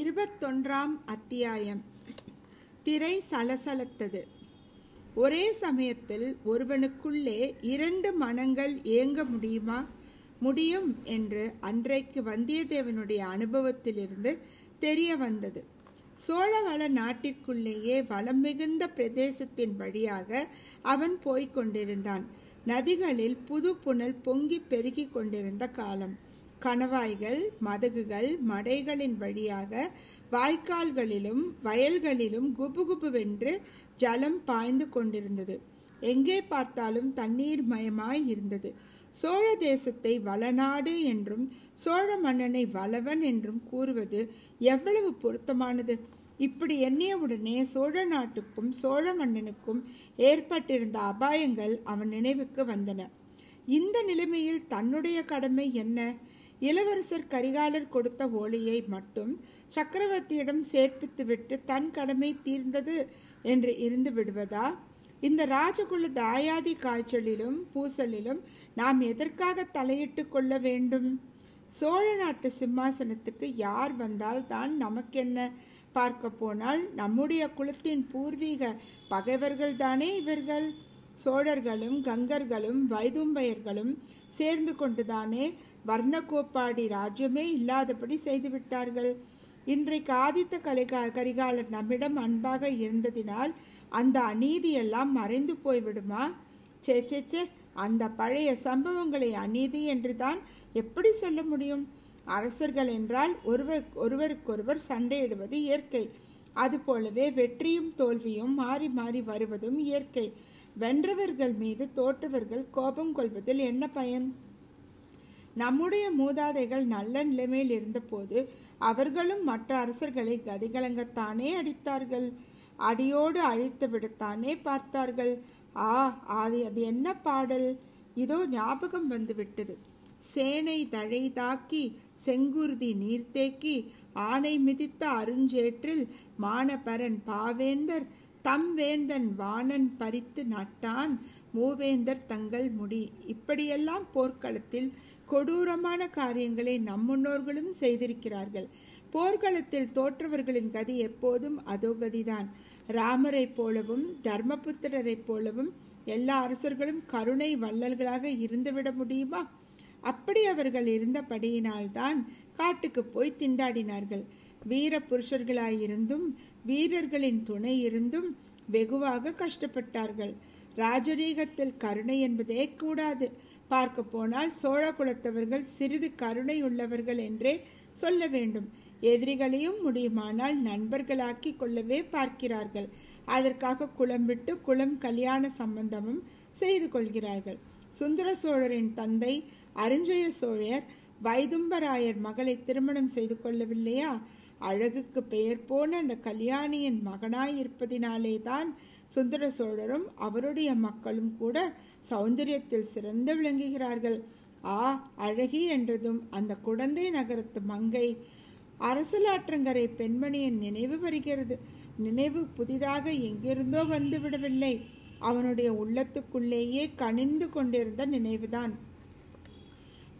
21ஆம் அத்தியாயம். திரை சலசலத்தது. ஒரே சமயத்தில் ஒருவனுக்குள்ளே இரண்டு மனங்கள் இயங்க முடியும் என்று அன்றைக்கு வந்தியத்தேவனுடைய அனுபவத்திலிருந்து தெரிய வந்தது. சோழவள நாட்டிற்குள்ளேயே வளம் மிகுந்த பிரதேசத்தின் வழியாக அவன் போய்க் கொண்டிருந்தான். நதிகளில் புது புனல் பொங்கி பெருகி கொண்டிருந்த காலம். கணவாய்கள், மதகுகள், மடைகளின் வழியாக வாய்க்கால்களிலும் வயல்களிலும் குபுகுபுவென்று ஜலம் பாய்ந்து கொண்டிருந்தது. எங்கே பார்த்தாலும் தண்ணீர் மயமாய் இருந்தது. சோழ தேசத்தை வளநாடு என்றும் சோழ மன்னனை வளவன் என்றும் கூறுவது எவ்வளவு பொருத்தமானது! இப்படி எண்ணியவுடனே சோழ நாட்டுக்கும் சோழ மன்னனுக்கும் ஏற்பட்டிருந்த அபாயங்கள் அவன் நினைவுக்கு வந்தன. இந்த நிலைமையில் தன்னுடைய கடமை என்ன? இளவரசர் கரிகாலர் கொடுத்த ஓலையை மட்டும் சக்கரவர்த்தியிடம் சேர்ப்பித்துவிட்டு தன் கடமை தீர்ந்தது என்று இருந்து விடுவதா? இந்த ராஜகுல தாயாதி காய்ச்சலிலும் பூசலிலும் நாம் எதற்காக தலையிட்டு கொள்ள வேண்டும்? சோழ நாட்டு சிம்மாசனத்துக்கு யார் வந்தால் தான் நமக்கென்ன? பார்க்க போனால் நம்முடைய குலத்தின் பூர்வீக பகைவர்கள் தானே இவர்கள். சோழர்களும் கங்கர்களும் வைதும்பயர்களும் சேர்ந்து கொண்டுதானே வர்ணக்கோப்பாடி ராஜ்யமே இல்லாதபடி செய்துவிட்டார்கள். இன்றைக்கு ஆதித்த கரிகாலர் நம்மிடம் அன்பாக இருந்ததினால் அந்த அநீதியெல்லாம் மறைந்து போய்விடுமா? சேச்சேச்சே, அந்த பழைய சம்பவங்களை அநீதி என்று தான் எப்படி சொல்ல முடியும்? அரசர்கள் என்றால் ஒருவருக்கொருவர் சண்டையிடுவது இயற்கை. அதுபோலவே வெற்றியும் தோல்வியும் மாறி மாறி வருவதும் இயற்கை. வென்றவர்கள் மீது தோற்றவர்கள் கோபம் கொள்வதில் என்ன பயன்? நம்முடைய மூதாதைகள் நல்ல நிலைமையில் இருந்தபோது அவர்களும் மற்ற அரசர்களை கதிகலங்கத்தானே அடித்தார்கள். அடியோடு அழித்து விடுத்தானே பார்த்தார்கள். அது என்ன பாடல்! இதோ ஞாபகம் வந்துவிட்டது. சேனை தழை தாக்கி செங்குர்தி நீர்த்தேக்கி ஆணை மிதித்த அருஞ்சேற்றில் மானபரன் பாவேந்தர் தம் வேந்தன் வானன் பறித்து நட்டான் மூவேந்தர் தங்கள் முடி. இப்படியெல்லாம் போர்க்களத்தில் கொடூரமான காரியங்களை நம் முன்னோர்களும் செய்திருக்கிறார்கள். போர்க்களத்தில் தோற்றவர்களின் கதி எப்போதும் அதோ கதிதான். ராமரை போலவும் தர்மபுத்திரரை போலவும் எல்லா அரசர்களும் கருணை வள்ளல்களாக இருந்துவிட முடியுமா? அப்படி அவர்கள் இருந்தபடியினால்தான் காட்டுக்கு போய் திண்டாடினார்கள். வீர புருஷர்களாயிருந்தும் வீரர்களின் துணை இருந்தும் வெகுவாக கஷ்டப்பட்டார்கள். ராஜரீகத்தில் கருணை என்பதே கூடாது. பார்க்க போனால் சோழ குலத்தவர்கள் சிறிது கருணை உள்ளவர்கள் என்றே சொல்ல வேண்டும். எதிரிகளையும் முடியுமானால் நண்பர்களாக்கி கொள்ளவே பார்க்கிறார்கள். அதற்காக குலம் விட்டு குலம் கல்யாண சம்பந்தமும் செய்து கொள்கிறார்கள். சுந்தர சோழரின் தந்தை அருஞ்சய சோழர் வைதும்பராயர் மகளை திருமணம் செய்து கொள்ளவில்லையா? அழகுக்கு பெயர் போன அந்த கல்யாணியின் மகனாயிருப்பதினாலே தான் சுந்தர சோழரும் அவருடைய மக்களும் கூட சௌந்தரியத்தில் சிறந்து விளங்குகிறார்கள். அழகி என்றதும் அந்த குடந்தை நகரத்து மங்கை அரசலாற்றங்கரை பெண்மணியின் நினைவு வருகிறது. நினைவு புதிதாக எங்கிருந்தோ வந்துவிடவில்லை, அவனுடைய உள்ளத்துக்குள்ளேயே கனிந்து கொண்டிருந்த நினைவுதான்.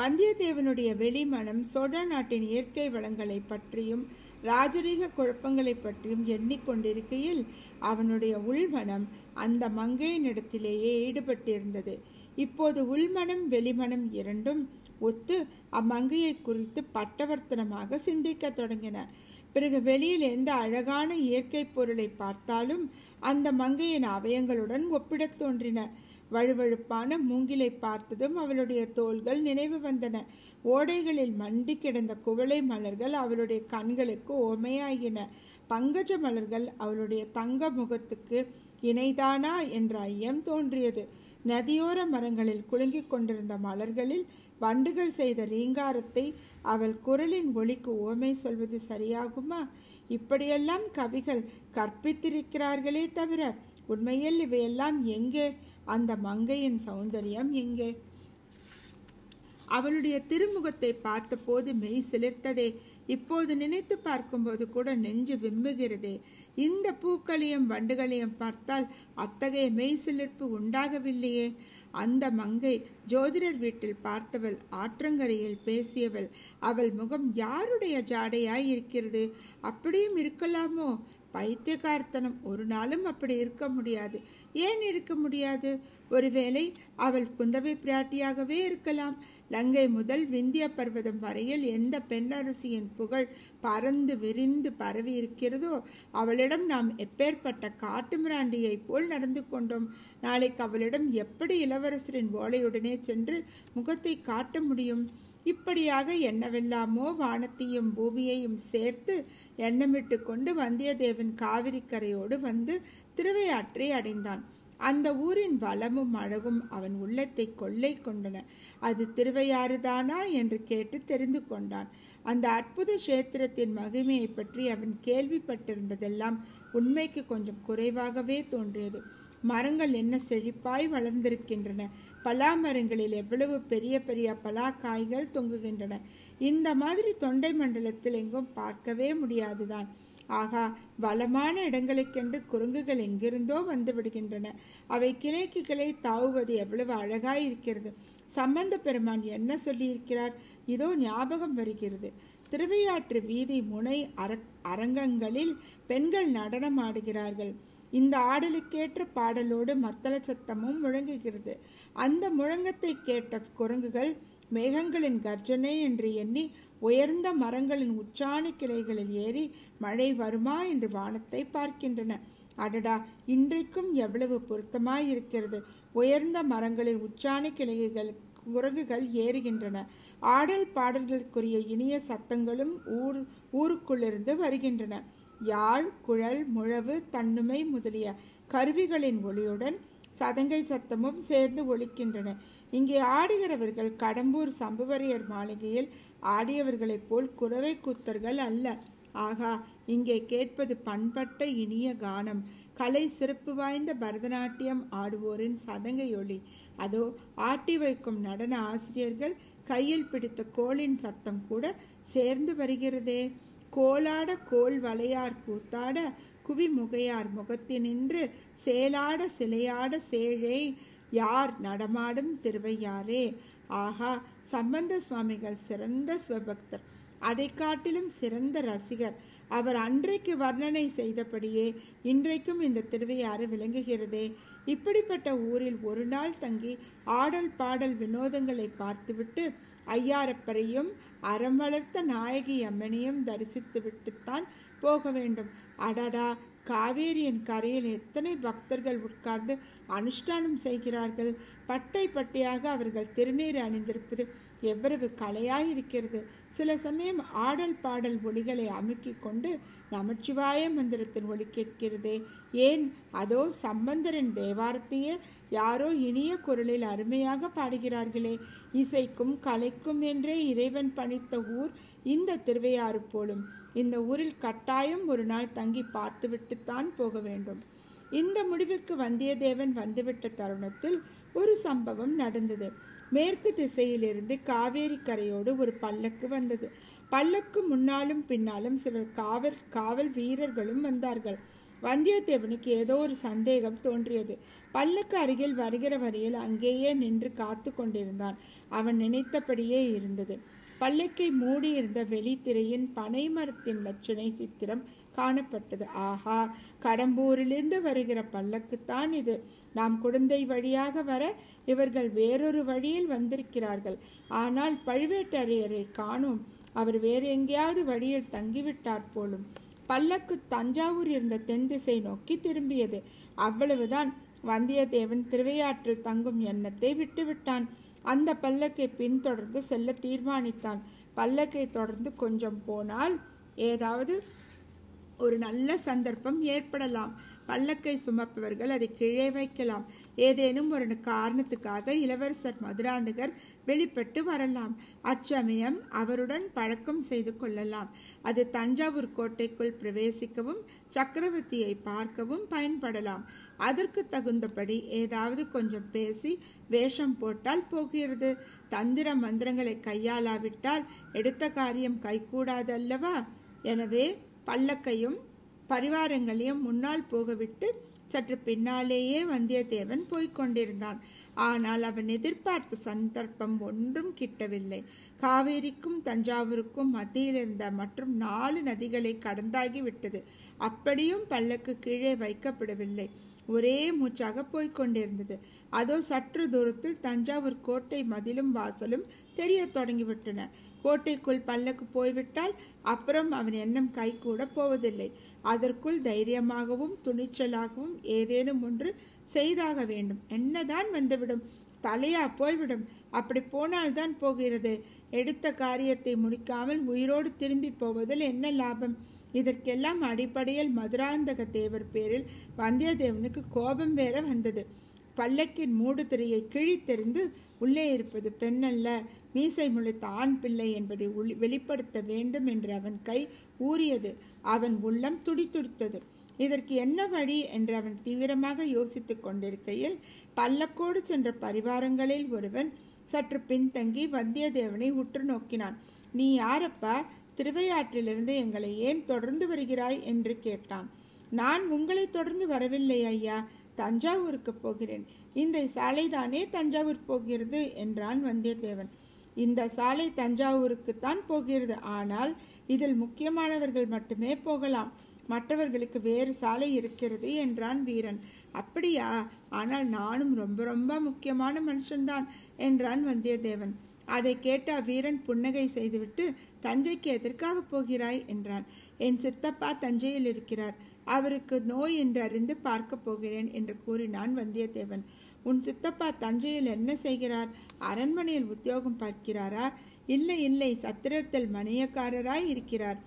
வந்தியத்தேவனுடைய வெளிமனம் சோழ நாட்டின் இயற்கை வளங்களை பற்றியும் ராஜரீக குழப்பங்களை பற்றியும் எண்ணிக்கொண்டிருக்கையில் அவனுடைய உள்மனம் அந்த மங்கையின் இடத்திலேயே ஈடுபட்டிருந்தது. இப்போது உள்மனம் வெளிமனம் இரண்டும் ஒத்து அம்மங்கையை குறித்து பட்டவர்த்தனமாக சிந்திக்க தொடங்கின. பிறகு வெளியில் எந்த அழகான இயற்கை பொருளை பார்த்தாலும் அந்த மங்கையின் அவயங்களுடன் ஒப்பிடத் தோன்றின. வழுவழுப்பான மூங்கிலை பார்த்ததும் அவளுடைய தோள்கள் நினைவு வந்தன. ஓடைகளில் மண்டி கிடந்த குவளை மலர்கள் அவளுடைய கண்களுக்கு ஓமையாயின. பங்கஜ மலர்கள் அவளுடைய தங்க முகத்துக்கு இணைதானா என்ற ஐயம் தோன்றியது. நதியோர மரங்களில் குலுங்கி கொண்டிருந்த மலர்களில் வண்டுகள் செய்த ரீங்காரத்தை அவள் குரலின் ஒளிக்கு ஓமை சொல்வது சரியாகுமா? இப்படியெல்லாம் கவிகள் கற்பித்திருக்கிறார்களே தவிர உண்மையில் இவையெல்லாம் எங்கே? அந்த மங்கையின் சௌந்தரியம் எங்கே? அவளுடைய திருமுகத்தை பார்த்தபோது மெய் சிலிர்த்ததே. இப்போது நினைத்து பார்க்கும்போது கூட நெஞ்சு விம்முகிறதே. இந்த பூக்களையும் வண்டுகளையும் பார்த்தால் அத்தகைய மெய் சிலிர்ப்பு உண்டாகவில்லையே. அந்த மங்கை ஜோதிடர் வீட்டில் பார்த்தவள், ஆற்றங்கரையில் பேசியவள். அவள் முகம் யாருடைய ஜாடையாய் இருக்கிறது? அப்படியும் இருக்கலாமோ? பைத்தியகார்த்தனம் ஒரு நாளும் அப்படி இருக்க முடியாது. ஏன் இருக்க முடியாது? ஒருவேளை அவள் குந்தவை பிராட்டியாகவே இருக்கலாம். லங்கை முதல் விந்திய பர்வதம் வரையில் எந்த பெண்ணரசியின் புகழ் பறந்து விரிந்து பரவி இருக்கிறதோ அவளிடம் நாம் எப்பேற்பட்ட காட்டுமிராண்டியை போல் நடந்து கொண்டோம். நாளைக்கு அவளிடம் எப்படி இளவரசரின் ஓலையுடனே சென்று முகத்தை காட்ட முடியும்? இப்படியாக என்னவெல்லாமோ வானத்தையும் பூமியையும் சேர்த்து எண்ணமிட்டு கொண்டு வந்தியத்தேவன் காவிரி கரையோடு வந்து திருவையாற்றை அடைந்தான். அந்த ஊரின் வளமும் அழகும் அவன் உள்ளத்தை கொள்ளை கொண்டன. அது திருவையாறுதானா என்று கேட்டு தெரிந்து கொண்டான். அந்த அற்புத கஷேத்திரத்தின் மகிமையை பற்றி அவன் கேள்விப்பட்டிருந்ததெல்லாம் உண்மைக்கு கொஞ்சம் குறைவாகவே தோன்றியது. மரங்கள் என்ன செழிப்பாய் வளர்ந்திருக்கின்றன! பலா மரங்களில் எவ்வளவு பெரிய பெரிய பலா காய்கள் தொங்குகின்றன! இந்த மாதிரி தொண்டை மண்டலத்தில் எங்கும் பார்க்கவே முடியாதுதான். ஆகா, வளமான இடங்களுக்கென்று குரங்குகள் எங்கிருந்தோ வந்து விடுகின்றன. அவை கிளைக்கு கிளை தாவுவது எவ்வளவு அழகாய் இருக்கிறது! சம்பந்த பெருமான் என்ன சொல்லியிருக்கிறார்? இதோ ஞாபகம் வருகிறது. திருவையாற்று வீதி முனை அரங்கங்களில் பெண்கள் நடனம் ஆடுகிறார்கள். இந்த ஆடலுக்கேற்ற பாடலோடு மத்தள சத்தமும் முழங்குகிறது. அந்த முழங்கத்தை கேட்ட குரங்குகள் மேகங்களின் கர்ஜனை என்று எண்ணி உயர்ந்த மரங்களின் உச்சாணி கிளைகளில் ஏறி மழை வருமா என்று வானத்தை பார்க்கின்றன. அடடா, இன்றைக்கும் எவ்வளவு பொருத்தமாய் இருக்கிறது! உயர்ந்த மரங்களின் உச்சாணி கிளைகள் குரங்குகள் ஏறுகின்றன. ஆடல் பாடல்களுக்குரிய இனிய சத்தங்களும் ஊருக்குள்ளிருந்து வருகின்றன. யாழ், குழல், முழவு, தன்னுமை முதலிய கருவிகளின் ஒளியுடன் சதங்கை சத்தமும் சேர்ந்து ஒலிக்கின்றன. இங்கே ஆடுகிறவர்கள் கடம்பூர் சம்பவரையர் மாளிகையில் ஆடியவர்களைப் போல் குரவை கூத்தர்கள் அல்ல. ஆகா, இங்கே கேட்பது பண்பட்ட இனிய கானம், கலை சிறப்பு வாய்ந்த பரதநாட்டியம் ஆடுவோரின் சதங்கையொலி. அதோ ஆட்டி வைக்கும் நடன ஆசிரியர்கள் கையில் பிடித்த கோலின் சத்தம் கூட சேர்ந்து வருகிறதே. கோலாட கோல் வளையார் கூத்தாட குவி முகையார் முகத்தினின்று சேலாட சிலையாட சேழே யார் நடமாடும் திருவையாரே. ஆகா, சம்பந்த சுவாமிகள் சிறந்த சிவபக்தர், அதை காட்டிலும் சிறந்த ரசிகர். அவர் அன்றைக்கு வர்ணனை செய்தபடியே இன்றைக்கும் இந்த திருவையாறு விளங்குகிறதே. இப்படிப்பட்ட ஊரில் ஒரு நாள் தங்கி ஆடல் பாடல் வினோதங்களை பார்த்துவிட்டு ஐயாரப்பரையும் அறம் வளர்த்த நாயகி அம்மனையும் தரிசித்து விட்டுத்தான் போக வேண்டும். அடடா, காவேரியின் கரையில் எத்தனை பக்தர்கள் உட்கார்ந்து அனுஷ்டானம் செய்கிறார்கள்! பட்டை பட்டையாக அவர்கள் திருநீர் அணிந்திருப்பது எவ்வளவு கலையாயிருக்கிறது! சில சமயம் ஆடல் பாடல் ஒளிகளை அமுக்கி கொண்டு நமச்சிவாய மந்திரத்தின் ஒளி கேட்கிறதே. ஏன், அதோ சம்பந்தரின் தேவாரத்தையே யாரோ இனிய குரலில் அருமையாக பாடுகிறார்களே. இசைக்கும் கலைக்கும் என்றே இறைவன் பணித்த ஊர் இந்த திருவையாறு போலும். இந்த ஊரில் கட்டாயம் ஒரு நாள் தங்கி பார்த்துவிட்டுத்தான் போக வேண்டும். இந்த முடிவுக்கு வந்தியத்தேவன் வந்துவிட்ட தருணத்தில் ஒரு சம்பவம் நடந்தது. மேற்கு திசையிலிருந்து காவேரி கரையோடு ஒரு பல்லக்கு வந்தது. பல்லக்கு முன்னாலும் பின்னாலும் சில காவல் வீரர்களும் வந்தார்கள். வந்தியத்தேவனுக்கு ஏதோ ஒரு சந்தேகம் தோன்றியது. பல்லக்கு அருகில் வருகிற வரையில் அங்கேயே நின்று காத்து கொண்டிருந்தான். அவன் நினைத்தபடியே இருந்தது. பல்லக்கை மூடியிருந்த வெளித்திரையின் பனை மரத்தின் லட்சணை சித்திரம் காணப்பட்டது. ஆஹா, கடம்பூரிலிருந்து வருகிற பல்லக்குத்தான் இது. நாம் குடந்தை வழியாக வர இவர்கள் வேறொரு வழியில் வந்திருக்கிறார்கள். ஆனால் பழுவேட்டரையரை காணோம். அவர் வேறு எங்கேயாவது வழியில் தங்கிவிட்டார் போலும். பல்லக்கு தஞ்சாவூர் இருந்த தென் திசை நோக்கி திரும்பியது. அவ்வளவுதான், வந்தியத்தேவன் திருவையாற்றில் தங்கும் எண்ணத்தை விட்டுவிட்டான். அந்த பல்லக்கை பின்தொடர்ந்து செல்ல தீர்மானித்தான். பல்லக்கை தொடர்ந்து கொஞ்சம் போனால் ஏதாவது ஒரு நல்ல சந்தர்ப்பம் ஏற்படலாம். பல்லக்கை சுமப்பவர்கள் அதை கீழே வைக்கலாம். ஏதேனும் ஒரு காரணத்துக்காக இளவரசர் மதுராந்தகர் வெளிப்பட்டு வரலாம். அச்சமயம் அவருடன் பழக்கம் செய்து கொள்ளலாம். அது தஞ்சாவூர் கோட்டைக்குள் பிரவேசிக்கவும் சக்கரவர்த்தியை பார்க்கவும் பயன்படலாம். அதற்கு தகுந்தபடி ஏதாவது கொஞ்சம் பேசி வேஷம் போட்டால் போகிறது. தந்திர மந்திரங்களை கையாளாவிட்டால் எடுத்த காரியம் கைகூடாதல்லவா? எனவே பல்லக்கையும் பரிவாரங்களையும் முன்னால் போகவிட்டு சற்று பின்னாலேயே வந்தியத்தேவன் போய்கொண்டிருந்தான். ஆனால் அவன் எதிர்பார்த்த சந்தர்ப்பம் ஒன்றும் கிட்டவில்லை. காவேரிக்கும் தஞ்சாவூருக்கும் மத்தியில் இருந்த மற்றும் 4 நதிகளை கடந்தாகிவிட்டது. அப்படியும் பல்லக்கு கீழே வைக்கப்படவில்லை, ஒரே மூச்சாக போய்கொண்டிருந்தது. அதோ சற்று தூரத்தில் தஞ்சாவூர் கோட்டை மதிலும் வாசலும் தெரிய தொடங்கிவிட்டன. கோட்டைக்குள் பல்லக்கு போய்விட்டால் அப்புறம் அவன் எண்ணம் கைகூட போவதில்லை. அதற்குள் தைரியமாகவும் துணிச்சலாகவும் ஏதேனும் ஒன்று செய்தாக வேண்டும். என்னதான் வந்துவிடும், தலையா போய்விடும். அப்படி போனால்தான் போகிறது. எடுத்த காரியத்தை முடிக்காமல் உயிரோடு திரும்பி போவதில் என்ன லாபம்? இதற்கெல்லாம் அடிப்படையில் மதுராந்தக தேவர் பேரில் வந்தியத்தேவனுக்கு கோபம் வேற வந்தது. பல்லக்கின் மூடு திரையை கிழித்தெறிந்து உள்ளே இருப்பது பெண்ணல்ல, மீசை முளைத்த ஆண் பிள்ளை என்பதை வெளிப்படுத்த வேண்டும் என்று அவன் கை ஊறியது. அவன் உள்ளம் துடித்துடித்தது. இதற்கு என்ன வழி என்று அவன் தீவிரமாக யோசித்து கொண்டிருக்கையில் பல்லக்கோடு சென்ற பரிவாரங்களில் ஒருவன் சற்று பின்தங்கி வந்தியத்தேவனை உற்று நோக்கினான். நீ யாரப்பா? திருவையாற்றிலிருந்து எங்களை ஏன் தொடர்ந்து வருகிறாய் என்று கேட்டான். நான் உங்களை தொடர்ந்து வரவில்லை ஐயா, தஞ்சாவூருக்கு போகிறேன். இந்த சாலைதானே தஞ்சாவூர் போகிறது என்றான் வந்தியத்தேவன். இந்த சாலை தஞ்சாவூருக்குத்தான் போகிறது, ஆனால் இதில் முக்கியமானவர்கள் மட்டுமே போகலாம், மற்றவர்களுக்கு வேறு சாலை இருக்கிறது என்றான் வீரன். அப்படியா? ஆனால் நானும் ரொம்ப ரொம்ப முக்கியமான மனுஷன்தான் என்றான் வந்தியத்தேவன். அதை கேட்ட வீரன் புன்னகை செய்துவிட்டு, தஞ்சைக்கு எதற்காக போகிறாய் என்றான். என் சித்தப்பா தஞ்சையில் இருக்கிறார், அவருக்கு நோய் என்று அறிந்து பார்க்க போகிறேன் என்று கூறினான் வந்தியத்தேவன். உன் சித்தப்பா தஞ்சையில் என்ன செய்கிறார்? அரண்மனையில் உத்தியோகம் பார்க்கிறாரா? இல்லை இல்லை, சத்திரத்தில் மணியக்காரராய் இருக்கிறார்.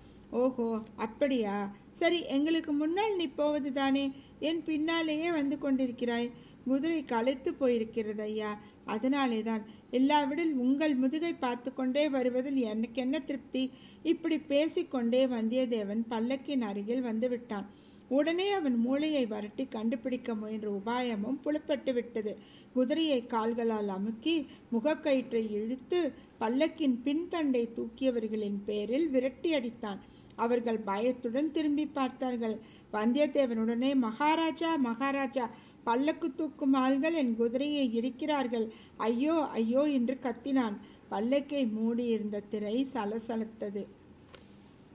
ஓஹோ, அப்படியா? சரி, எங்களுக்கு முன்னால் நீ போவது தானே, என் பின்னாலேயே வந்து கொண்டிருக்கிறாய். குதிரை களைத்து போயிருக்கிறது ஐயா, அதனாலே தான். எல்லாவிடில் உங்கள் முதுகை பார்த்து கொண்டே வருவதில் எனக்கு என்ன திருப்தி? இப்படி பேசிக்கொண்டே வந்தியத்தேவன் பல்லக்கின் அருகில் வந்துவிட்டான். உடனே அவன் மூளையை வரட்டி கண்டுபிடிக்க முயன்ற உபாயமும் புலப்பட்டு விட்டது. குதிரையை கால்களால் அமுக்கி முகக்கயிற்றை இழுத்து பல்லக்கின் பின்தண்டை தூக்கியவர்களின் பேரில் விரட்டி அடித்தான். அவர்கள் பயத்துடன் திரும்பி பார்த்தார்கள். வந்தியத்தேவனுடனே, மகாராஜா மகாராஜா, பல்லக்கு தூக்கும் ஆள்கள் என் குதிரையை இடிக்கிறார்கள், ஐயோ ஐயோ என்று கத்தினான். பல்லக்கை மூடியிருந்த திரை சலசலத்தது.